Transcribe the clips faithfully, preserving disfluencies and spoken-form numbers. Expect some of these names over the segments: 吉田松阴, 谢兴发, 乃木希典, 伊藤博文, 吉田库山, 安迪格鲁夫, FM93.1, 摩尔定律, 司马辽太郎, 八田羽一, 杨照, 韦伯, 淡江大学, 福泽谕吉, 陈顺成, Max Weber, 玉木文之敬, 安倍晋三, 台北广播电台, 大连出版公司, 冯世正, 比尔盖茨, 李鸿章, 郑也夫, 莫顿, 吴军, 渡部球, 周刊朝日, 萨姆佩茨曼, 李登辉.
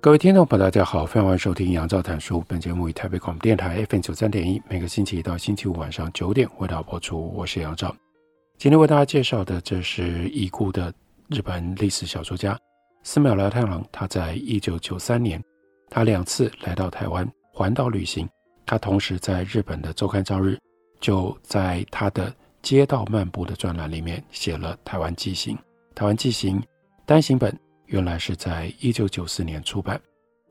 各位听众朋友大家好，欢迎收听杨照谈书。本节目以台北广播电台 F M 九十三点一 每个星期一到星期五晚上九点为大家播出，我是杨照。今天为大家介绍的，这是已故的日本历史小说家司马辽太郎。他在一九九三年他两次来到台湾环岛旅行，他同时在日本的周刊朝日就在他的街道漫步的专栏里面写了台湾纪行。台湾纪行单行本原来是在一九九四年出版，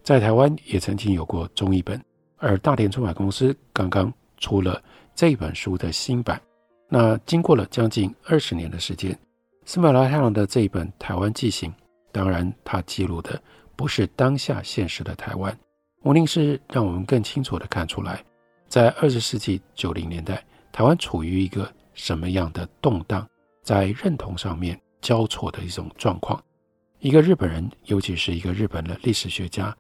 在台湾也曾经有过中译本，而大连出版公司刚刚出了这本书的新版。那经过了将近二十年的时间，司马辽太郎的这一本《台湾纪行》，当然它记录的不是当下现实的台湾，无论是让我们更清楚地看出来，在二十世纪九十年代台湾处于一个什么样的动荡，在认同上面交错的一种状况。一个日本人，尤其是一个日本的历史学家，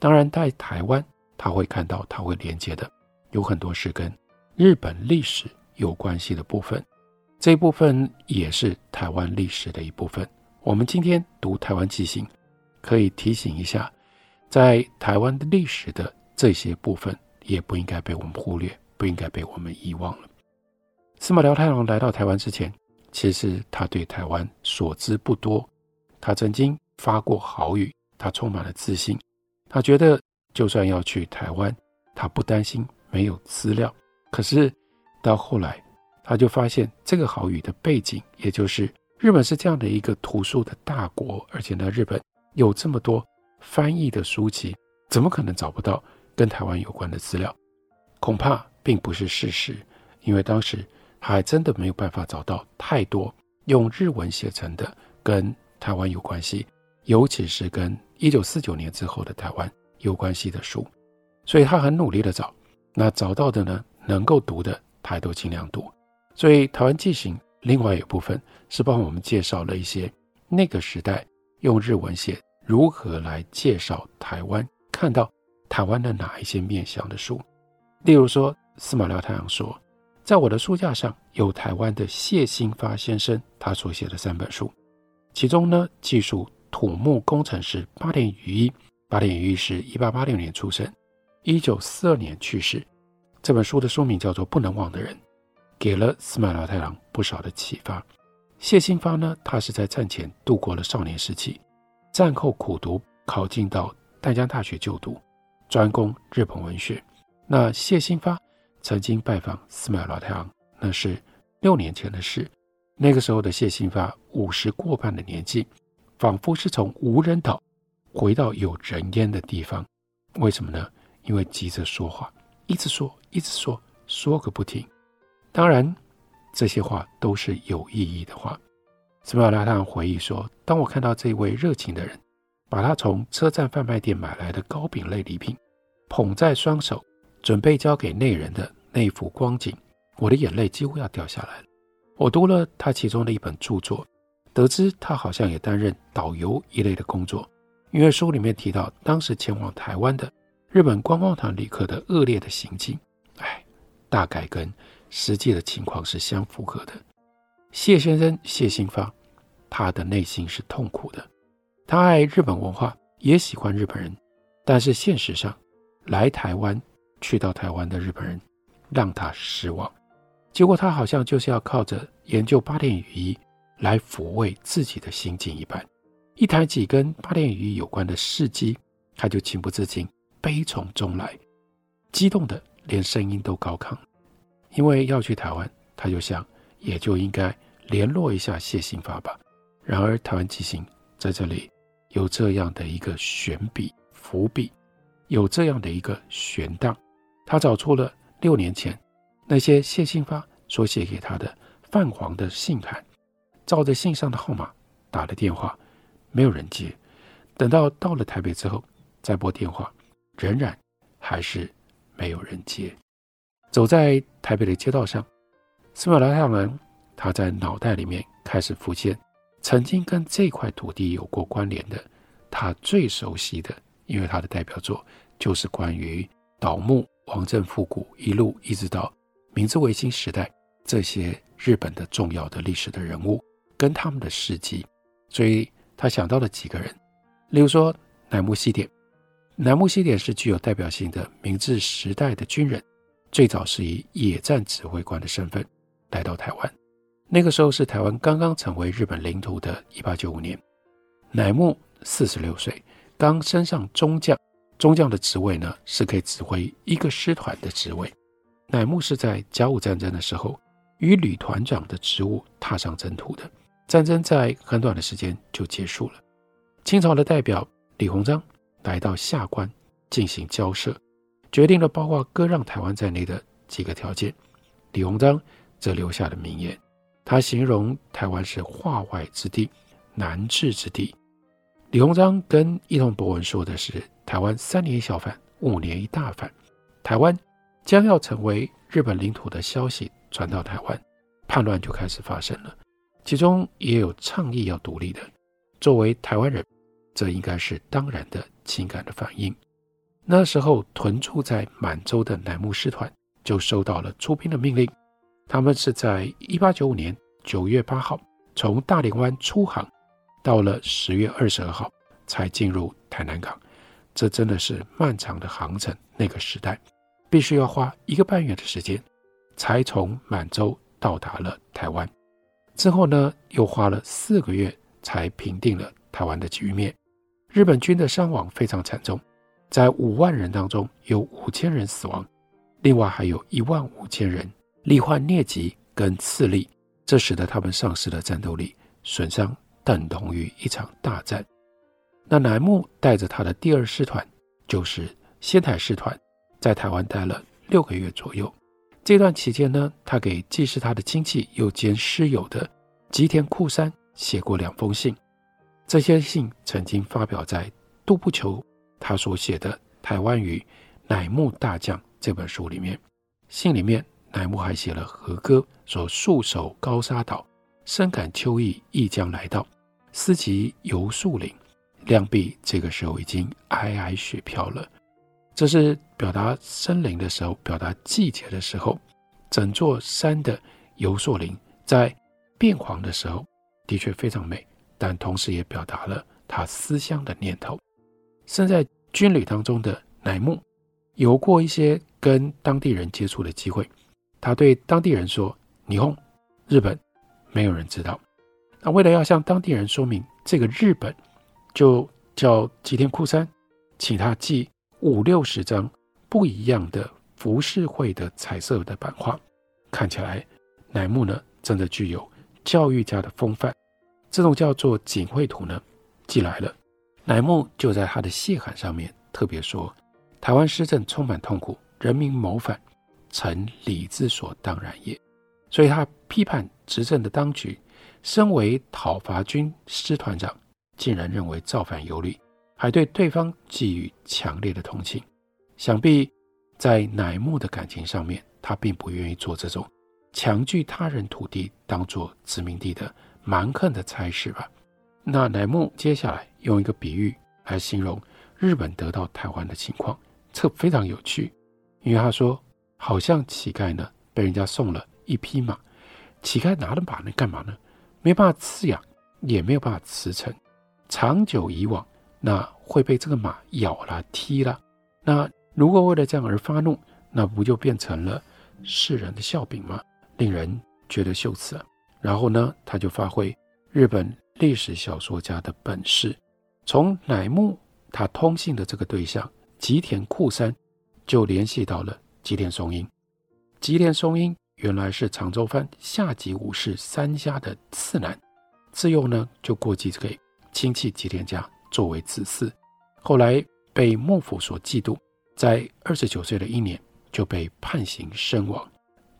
当然在台湾他会看到，他会连接的有很多是跟日本历史有关系的部分，这一部分也是台湾历史的一部分。我们今天读台湾纪行，可以提醒一下，在台湾的历史的这些部分也不应该被我们忽略，不应该被我们遗忘了。司马辽太郎来到台湾之前，其实他对台湾所知不多，他曾经发过豪语，他充满了自信，他觉得就算要去台湾，他不担心没有资料。可是到后来他就发现这个豪语的背景，也就是日本是这样的一个图书的大国，而且呢日本有这么多翻译的书籍，怎么可能找不到跟台湾有关的资料？恐怕并不是事实，因为当时他还真的没有办法找到太多用日文写成的跟台湾有关系，尤其是跟一九四九年之后的台湾有关系的书，所以他很努力的找，那找到的呢，能够读的他都尽量读。所以台湾纪行另外一部分是帮我们介绍了一些那个时代用日文写如何来介绍台湾，看到台湾的哪一些面向的书。例如说司马辽太郎说，在我的书架上有台湾的谢兴发先生他所写的三本书，其中呢，记述土木工程师八田羽一。八田羽一是一八八六年出生，一九四二年去世。这本书的书名叫做《不能忘的人》，给了司马辽太郎不少的启发。谢兴发呢，他是在战前度过了少年时期，战后苦读，考进到淡江大学就读，专攻日本文学。那谢兴发曾经拜访司马辽太郎，那是六年前的事。那个时候的谢兴发五十过半的年纪，仿佛是从无人岛回到有人烟的地方。为什么呢？因为急着说话，一直说一直说，说个不停。当然这些话都是有意义的话。司马辽太郎回忆说，当我看到这位热情的人把他从车站贩卖店买来的糕饼类礼品捧在双手，准备交给内人的那幅光景，我的眼泪几乎要掉下来了。我读了他其中的一本著作，得知他好像也担任导游一类的工作，因为书里面提到当时前往台湾的日本观光团旅客的恶劣的行径，哎，大概跟实际的情况是相符合的。谢先生谢兴发，他的内心是痛苦的，他爱日本文化，也喜欢日本人，但是现实上来台湾去到台湾的日本人让他失望。结果他好像就是要靠着研究八田羽一来抚慰自己的心境一般，一谈起跟八田羽一有关的事迹，他就情不自禁悲从中来，激动的连声音都高亢。因为要去台湾，他就想也就应该联络一下谢兴发吧。然而台湾纪行在这里有这样的一个悬笔伏笔，有这样的一个悬档，他找出了六年前那些谢兴发所写给他的泛黄的信函，照着信上的号码打了电话，没有人接。等到到了台北之后，再拨电话，仍然还是没有人接。走在台北的街道上，斯妙兰太郎他在脑袋里面开始浮现曾经跟这块土地有过关联的，他最熟悉的，因为他的代表作就是关于倒木、王政复古一路一直到明治维新时代这些日本的重要的历史的人物跟他们的事迹，所以他想到了几个人，例如说乃木希典。乃木希典是具有代表性的明治时代的军人，最早是以野战指挥官的身份来到台湾，那个时候是台湾刚刚成为日本领土的一八九五年。乃木四十六岁，刚升上中将，中将的职位呢是可以指挥一个师团的职位。乃木是在甲午战争的时候与旅团长的职务踏上征途的，战争在很短的时间就结束了。清朝的代表李鸿章来到下关进行交涉，决定了包括割让台湾在内的几个条件。李鸿章则留下了名言，他形容台湾是化外之地，难治之地。李鸿章跟伊藤博文说的是，台湾三年一小反，五年一大反，台湾将要成为日本领土的消息传到台湾，叛乱就开始发生了，其中也有倡议要独立的。作为台湾人，这应该是当然的情感的反应。那时候屯驻在满洲的乃木师团就收到了出兵的命令，他们是在一八九五年九月八号从大连湾出航，到了十月二十二号才进入台南港。这真的是漫长的航程，那个时代必须要花一个半月的时间才从满洲到达了台湾。之后呢，又花了四个月才平定了台湾的局面。日本军的伤亡非常惨重，在五万人当中有五千人死亡，另外还有一万五千人罹患疟疾跟刺痢，这使得他们丧失了战斗力，损伤等同于一场大战。那乃木带着他的第二师团，就是仙台师团，在台湾待了六个月左右。这段期间呢，他给既是他的亲戚又兼师友的吉田库山写过两封信，这些信曾经发表在渡部球他所写的《台湾与乃木大将》这本书里面。信里面乃木还写了和歌所戍守高沙岛，深感秋意亦将来到，思及游树林，亮碧这个时候已经皑皑雪飘了。这是表达森林的时候，表达季节的时候，整座山的游硕林在变黄的时候的确非常美，但同时也表达了他思乡的念头。身在军旅当中的乃木有过一些跟当地人接触的机会，他对当地人说霓虹日本没有人知道，那为了要向当地人说明这个日本，就叫吉田库山请他寄五六十张不一样的浮世绘的彩色的版画。看起来乃木呢真的具有教育家的风范，这种叫做景绘图呢寄来了。乃木就在他的谢函上面特别说，台湾施政充满痛苦，人民谋反成理之所当然也。所以他批判执政的当局，身为讨伐军师团长竟然认为造反有理，还对对方寄予强烈的同情。想必在乃木的感情上面，他并不愿意做这种强据他人土地当作殖民地的蛮横的差事吧。那乃木接下来用一个比喻来形容日本得到台湾的情况，这非常有趣。因为他说好像乞丐呢被人家送了一匹马，乞丐拿了马能干嘛呢？没办法饲养，也没有办法驰骋，长久以往那会被这个马咬啦踢啦，那如果为了这样而发怒，那不就变成了世人的笑柄吗？令人觉得羞耻啊。然后呢，他就发挥日本历史小说家的本事，从乃木他通信的这个对象吉田库山就联系到了吉田松阴。吉田松阴原来是长州藩下级武士三家的次男，自幼呢就过继给亲戚吉田家作为子嗣，后来被幕府所嫉妒，在二十九岁的一年就被判刑身亡。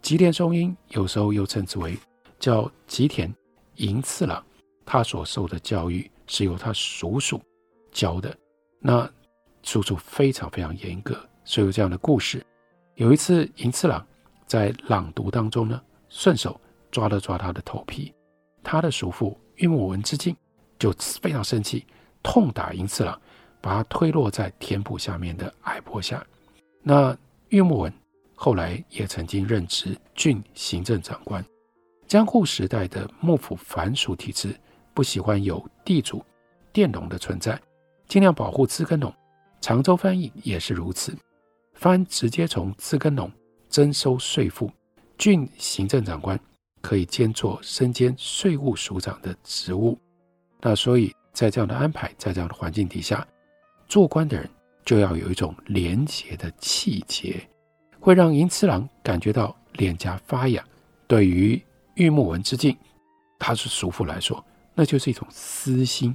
吉田松阴有时候又称之为叫吉田银次郎，他所受的教育是由他叔叔教的，那叔叔非常非常严格，所以有这样的故事。有一次银次郎在朗读当中呢，顺手抓了抓他的头皮，他的叔父玉木文之敬就非常生气，痛打银次郎，把他推落在田圃下面的矮坡下。那玉木文后来也曾经任职郡行政长官。江户时代的幕府藩属体制不喜欢有地主、佃农的存在，尽量保护自耕农。长州藩也是如此，藩直接从自耕农征收税赋，郡行政长官可以兼做身兼税务署长的职务。那所以在这样的安排，在这样的环境底下，做官的人就要有一种廉洁的气节，会让银次郎感觉到脸颊发痒。对于玉木文之敬，他是叔父来说，那就是一种私心。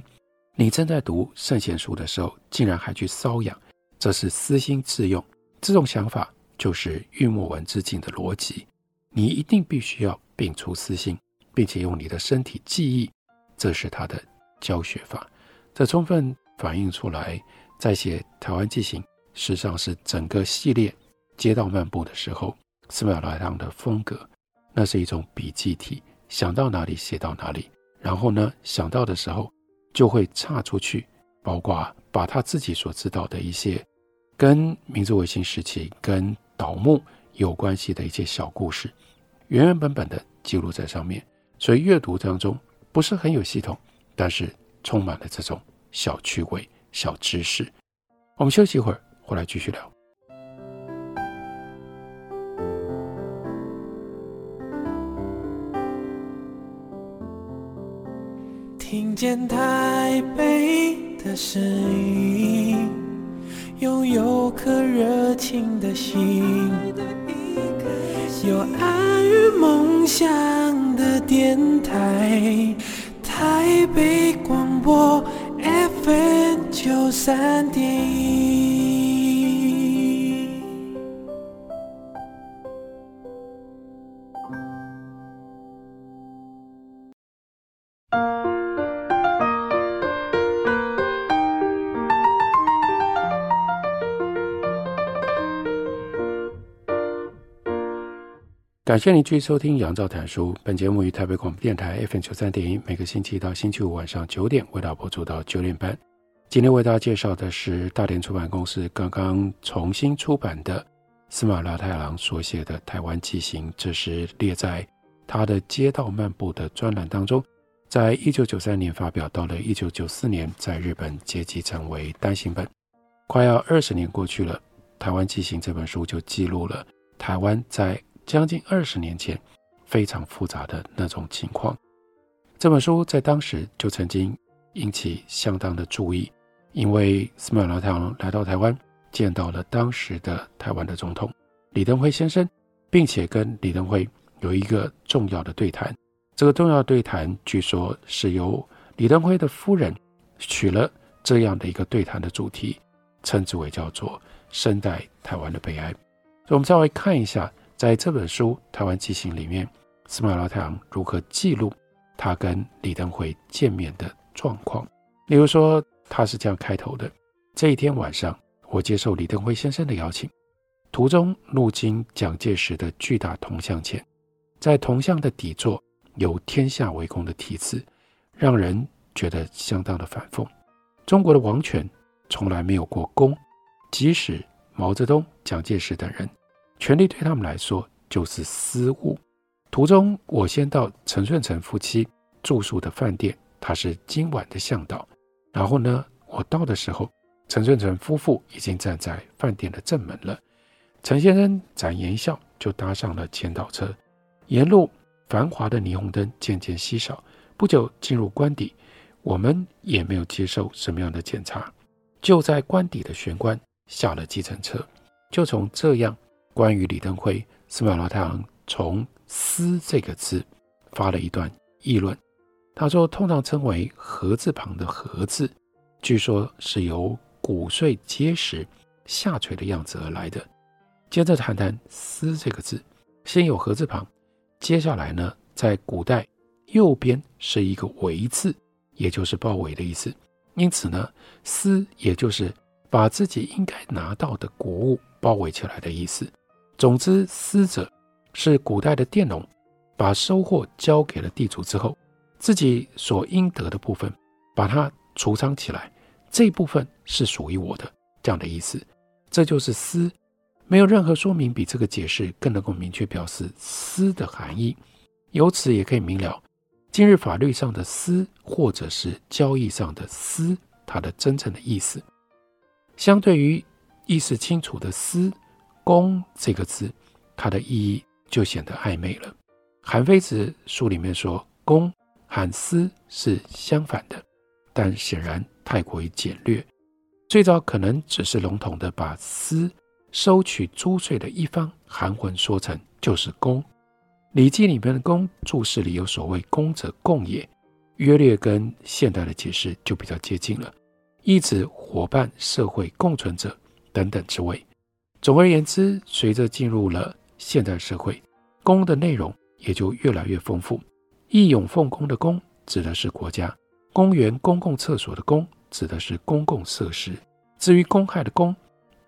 你正在读圣贤书的时候，竟然还去搔痒，这是私心自用。这种想法就是玉木文之敬的逻辑。你一定必须要摒除私心，并且用你的身体记忆，这是他的教学法。这充分反映出来，在写《台湾纪行》实际上是整个系列街道漫步的时候寺庙来堂的风格。那是一种笔记体，想到哪里写到哪里，然后呢，想到的时候就会岔出去，包括把他自己所知道的一些跟明治维新时期跟倒幕有关系的一些小故事，原原本本的记录在上面。所以阅读当中不是很有系统，但是充满了这种小趣味、小知识。我们休息一会儿，回来继续聊。听见台北的声音，拥有颗热情的心，有爱与梦想的电台，台北广播 F M 九十三点一。感谢您继续收听杨照谈书，本节目于台北广播电台 F M 九十三点一 每个星期一到星期五晚上九点为大家播出到九点半。今天为大家介绍的是大连出版公司刚刚重新出版的司马拉太郎所写的《台湾纪行》，这是列在他的街道漫步的专栏当中，在一九九三年发表，到了一九九四年在日本结集成为单行本。快要二十年过去了，《台湾纪行》这本书就记录了台湾在将近二十年前非常复杂的那种情况。这本书在当时就曾经引起相当的注意，因为司马辽太郎来到台湾，见到了当时的台湾的总统李登辉先生，并且跟李登辉有一个重要的对谈。这个重要的对谈据说是由李登辉的夫人取了这样的一个对谈的主题，称之为叫做生代台湾的悲哀。所以我们稍微看一下在这本书《台湾纪行》里面，司马辽太郎如何记录他跟李登辉见面的状况。例如说，他是这样开头的：这一天晚上，我接受李登辉先生的邀请，途中路经蒋介石的巨大铜像前，在铜像的底座有“天下为公”的题词，让人觉得相当的反讽。中国的王权从来没有过公，即使毛泽东、蒋介石等人，权力对他们来说就是私物。途中我先到陈顺成夫妻住宿的饭店，他是今晚的向导。然后呢，我到的时候，陈顺成夫妇已经站在饭店的正门了。陈先生展颜一笑，就搭上了前导车。沿路繁华的霓虹灯渐渐稀少，不久进入官邸，我们也没有接受什么样的检查，就在官邸的玄关下了计程车。就从这样关于李登辉，司马辽太郎从“私”这个字发了一段议论。他说，通常称为“禾”字旁的“禾”字，据说是由骨髓结实下垂的样子而来的。接着谈谈“私”这个字，先有“禾”字旁，接下来呢，在古代右边是一个为字，也就是包围的意思。因此呢，私也就是把自己应该拿到的国物包围起来的意思。总之，私者是古代的佃农，把收获交给了地主之后，自己所应得的部分把它储藏起来，这部分是属于我的，这样的意思。这就是私，没有任何说明比这个解释更能够明确表示私的含义。由此也可以明了，今日法律上的私或者是交易上的私，它的真正的意思。相对于意识清楚的私，公这个字它的意义就显得暧昧了。韩非子书里面说，公和私是相反的，但显然太过于简略，最早可能只是笼统地把私收取租税的一方含混说成就是公。礼记里面的公注释里有所谓公者共也，约略跟现代的解释就比较接近了，意指伙伴、社会共存者等等之谓。总而言之，随着进入了现代社会，公的内容也就越来越丰富。义勇奉公的公指的是国家，公园公共厕所的公指的是公共设施。至于公害的公，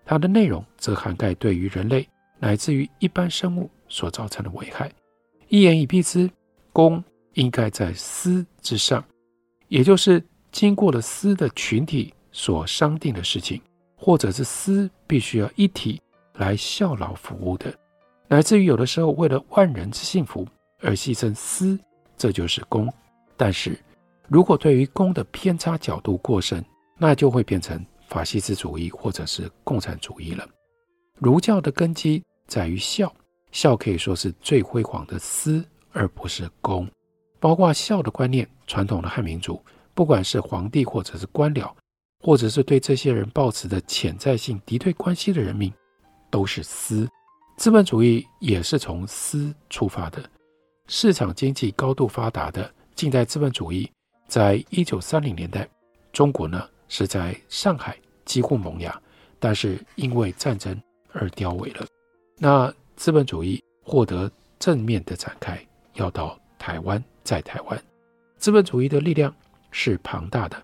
它的内容则涵盖对于人类乃至于一般生物所造成的危害。一言以蔽之，公应该在私之上，也就是经过了私的群体所商定的事情，或者是私必须要一体来效劳服务的，乃至于有的时候为了万人之幸福而牺牲私，这就是公。但是如果对于公的偏差角度过深，那就会变成法西斯主义或者是共产主义了。儒教的根基在于孝，孝可以说是最辉煌的私，而不是公。包括孝的观念，传统的汉民族，不管是皇帝或者是官僚，或者是对这些人抱持的潜在性敌对关系的人民，都是私。资本主义也是从私出发的。市场经济高度发达的近代资本主义，在一九三零年代，中国呢是在上海几乎萌芽，但是因为战争而凋萎了。那资本主义获得正面的展开，要到台湾，在台湾，资本主义的力量是庞大的，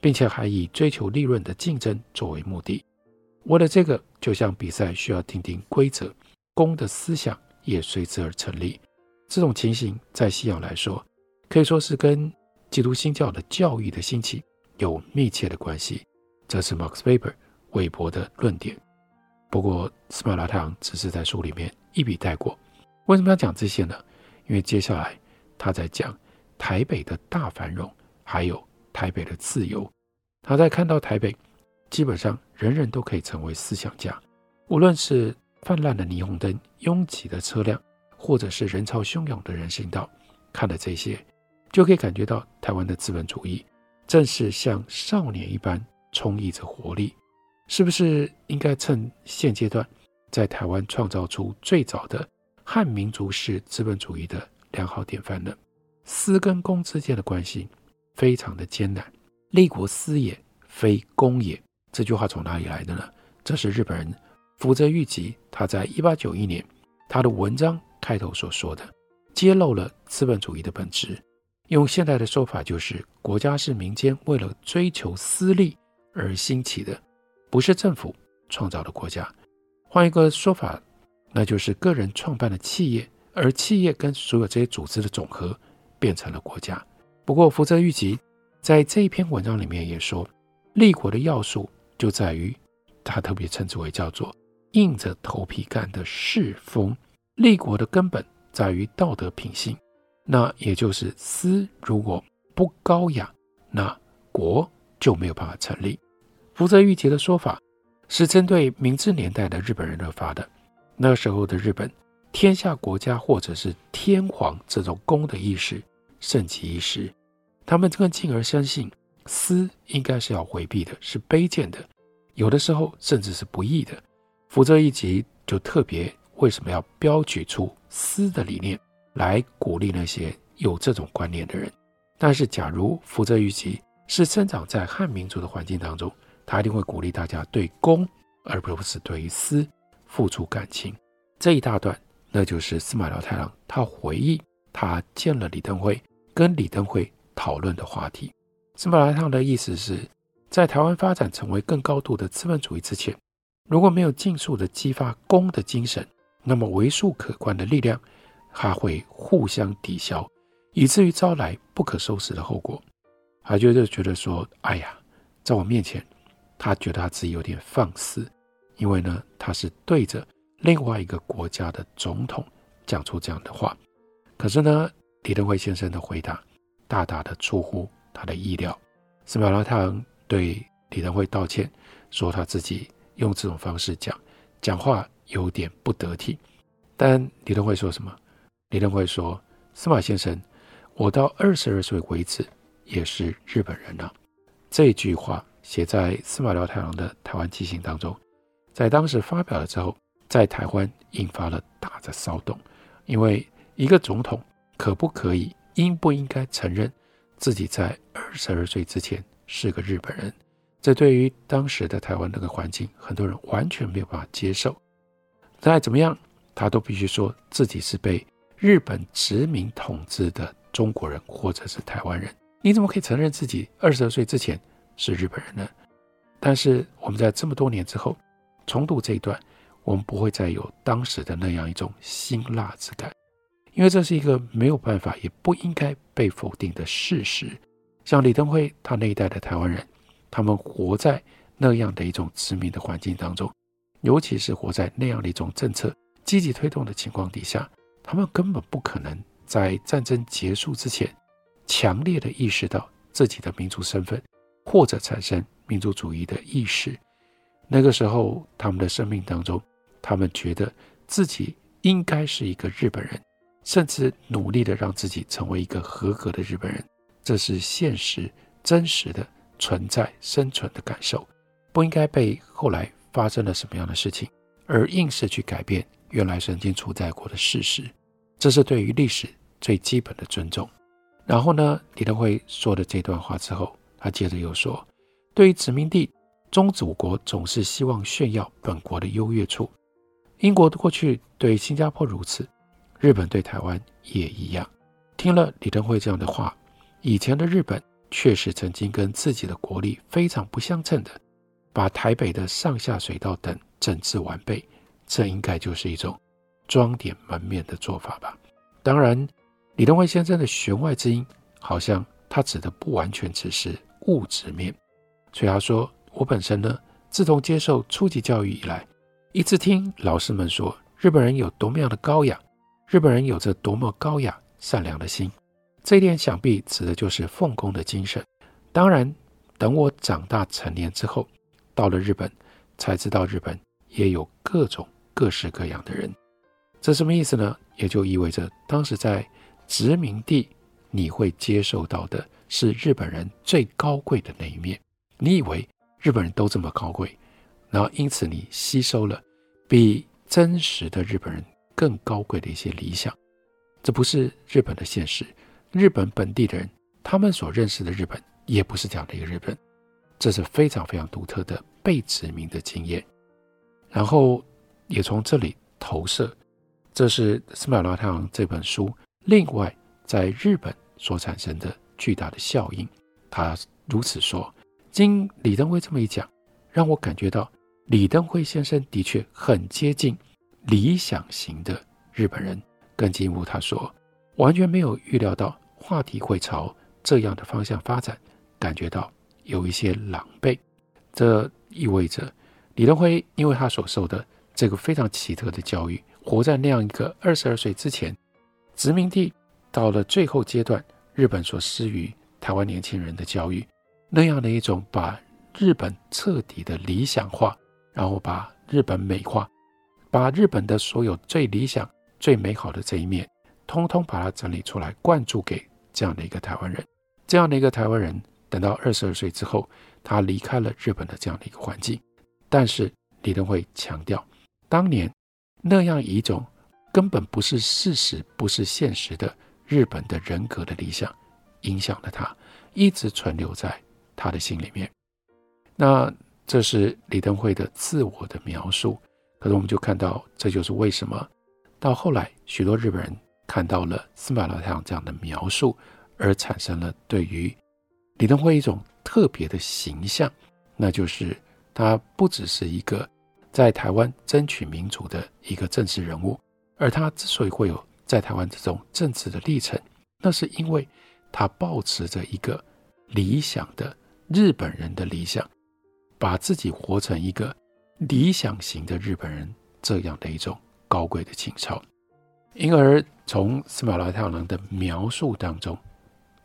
并且还以追求利润的竞争作为目的。为了这个，就像比赛需要定定规则，公的思想也随之而成立。这种情形在西洋来说，可以说是跟基督新教的教义的兴起有密切的关系，这是 Max Weber 韦伯的论点。不过司马堂只是在书里面一笔带过。为什么要讲这些呢？因为接下来他在讲台北的大繁荣，还有台北的自由。他在看到台北基本上人人都可以成为思想家，无论是泛滥的霓虹灯、拥挤的车辆，或者是人潮汹涌的人行道，看了这些就可以感觉到台湾的资本主义正是像少年一般充溢着活力。是不是应该趁现阶段在台湾创造出最早的汉民族式资本主义的良好典范呢？私跟公之间的关系非常的艰难，立国私也，非公也。这句话从哪里来的呢？这是日本人福泽谕吉他在一八九一年他的文章开头所说的，揭露了资本主义的本质。用现代的说法就是，国家是民间为了追求私利而兴起的，不是政府创造的国家。换一个说法，那就是个人创办的企业，而企业跟所有这些组织的总和变成了国家。不过福泽谕吉在这一篇文章里面也说，立国的要素就在于，他特别称之为叫做硬着头皮干的世风。立国的根本在于道德品性，那也就是私如果不高雅，那国就没有办法成立。福泽谕吉的说法是针对明治年代的日本人而发的。那时候的日本，天下国家或者是天皇这种公的意识盛极一时，他们更进而相信私应该是要回避的，是卑贱的，有的时候甚至是不义的。福泽谕吉就特别为什么要标举出私的理念来鼓励那些有这种观念的人。但是假如福泽谕吉是生长在汉民族的环境当中，他一定会鼓励大家对公而不是对于私付出感情。这一大段那就是司马辽太郎他回忆他见了李登辉，跟李登辉讨论的话题。司马来堂的意思是，在台湾发展成为更高度的资本主义之前，如果没有尽速的激发公的精神，那么为数可观的力量它会互相抵消，以至于招来不可收拾的后果。他就觉得说，哎呀，在我面前他觉得他自己有点放肆，因为呢，他是对着另外一个国家的总统讲出这样的话。可是呢，李登辉先生的回答大大的出乎他的意料。司马辽太郎对李登辉道歉，说他自己用这种方式讲讲话有点不得体。但李登辉说什么？李登辉说，司马先生，我到二十二岁为止也是日本人啊。这句话写在司马辽太郎的台湾纪行当中，在当时发表了之后，在台湾引发了大的骚动。因为一个总统可不可以、应不应该承认自己在二十二岁之前是个日本人，这对于当时的台湾那个环境，很多人完全没有办法接受。再怎么样，他都必须说自己是被日本殖民统治的中国人或者是台湾人，你怎么可以承认自己二十二岁之前是日本人呢？但是我们在这么多年之后重读这一段，我们不会再有当时的那样一种辛辣之感，因为这是一个没有办法也不应该被否定的事实。像李登辉他那一代的台湾人，他们活在那样的一种殖民的环境当中，尤其是活在那样的一种政策积极推动的情况底下，他们根本不可能在战争结束之前强烈的意识到自己的民族身份，或者产生民族主义的意识。那个时候他们的生命当中，他们觉得自己应该是一个日本人，甚至努力的让自己成为一个合格的日本人，这是现实真实的存在生存的感受，不应该被后来发生了什么样的事情而硬是去改变原来曾经存在过的事实，这是对于历史最基本的尊重。然后呢，李登辉说的这段话之后，他接着又说，对于殖民地，宗主国总是希望炫耀本国的优越处，英国过去对新加坡如此，日本对台湾也一样。听了李登辉这样的话，以前的日本确实曾经跟自己的国力非常不相称的把台北的上下水道等整治完备，这应该就是一种装点门面的做法吧。当然李登辉先生的弦外之音，好像他指的不完全只是物质面，所以他说，我本身呢，自从接受初级教育以来，一直听老师们说日本人有多么样的高雅，日本人有着多么高雅善良的心，这一点想必指的就是奉公的精神。当然等我长大成年之后到了日本，才知道日本也有各种各式各样的人。这什么意思呢？也就意味着当时在殖民地，你会接受到的是日本人最高贵的那一面，你以为日本人都这么高贵，然后因此你吸收了比真实的日本人更高贵的一些理想，这不是日本的现实。日本本地的人，他们所认识的日本也不是这样的一个日本，这是非常非常独特的被殖民的经验。然后也从这里投射，这是司马辽太郎这本书另外在日本所产生的巨大的效应。他如此说，经李登辉这么一讲，让我感觉到李登辉先生的确很接近理想型的日本人。更进一步他说，完全没有预料到话题会朝这样的方向发展，感觉到有一些狼狈。这意味着李登辉因为他所受的这个非常奇特的教育，活在那样一个二十二岁之前殖民地到了最后阶段日本所施于台湾年轻人的教育，那样的一种把日本彻底的理想化，然后把日本美化，把日本的所有最理想最美好的这一面通通把它整理出来，灌注给这样的一个台湾人。这样的一个台湾人等到二十二岁之后，他离开了日本的这样的一个环境，但是李登辉强调，当年那样一种根本不是事实不是现实的日本的人格的理想影响了他，一直存留在他的心里面。那这是李登辉的自我的描述。可是我们就看到，这就是为什么到后来许多日本人看到了司马辽太郎这样的描述，而产生了对于李登辉一种特别的形象，那就是他不只是一个在台湾争取民主的一个政治人物，而他之所以会有在台湾这种政治的历程，那是因为他抱持着一个理想的日本人的理想，把自己活成一个理想型的日本人这样的一种高贵的情操。因而从司马辽太郎的描述当中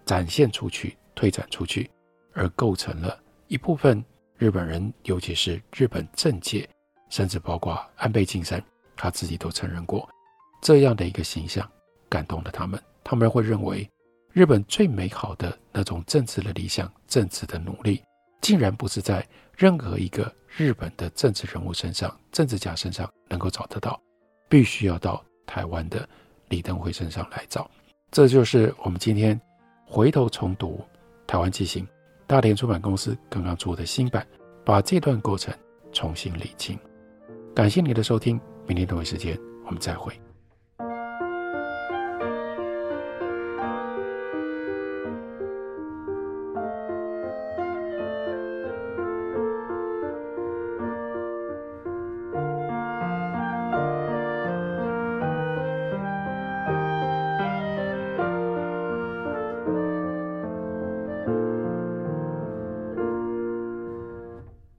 展现出去、推展出去，而构成了一部分日本人，尤其是日本政界，甚至包括安倍晋三他自己都承认过，这样的一个形象感动了他们。他们会认为日本最美好的那种政治的理想、政治的努力，竟然不是在任何一个日本的政治人物身上、政治家身上能够找得到，必须要到台湾的李登辉身上来找。这就是我们今天回头重读《台湾纪行》，大连出版公司刚刚出的新版，把这段过程重新理清。感谢你的收听，明天同一时间我们再会。